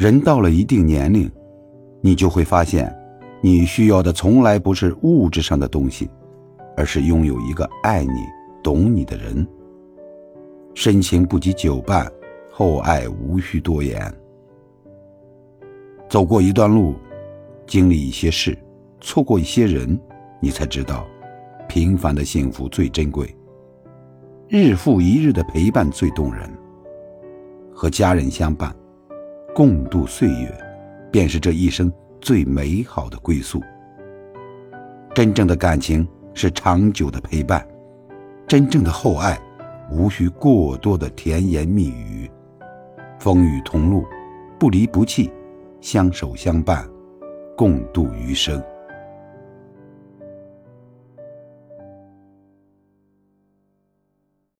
人到了一定年龄，你就会发现，你需要的从来不是物质上的东西，而是拥有一个爱你、懂你的人。深情不及久伴，厚爱无需多言。走过一段路，经历一些事，错过一些人，你才知道，平凡的幸福最珍贵，日复一日的陪伴最动人。和家人相伴，共度岁月，便是这一生最美好的归宿。真正的感情是长久的陪伴，真正的厚爱无需过多的甜言蜜语，风雨同路，不离不弃，相守相伴，共度余生。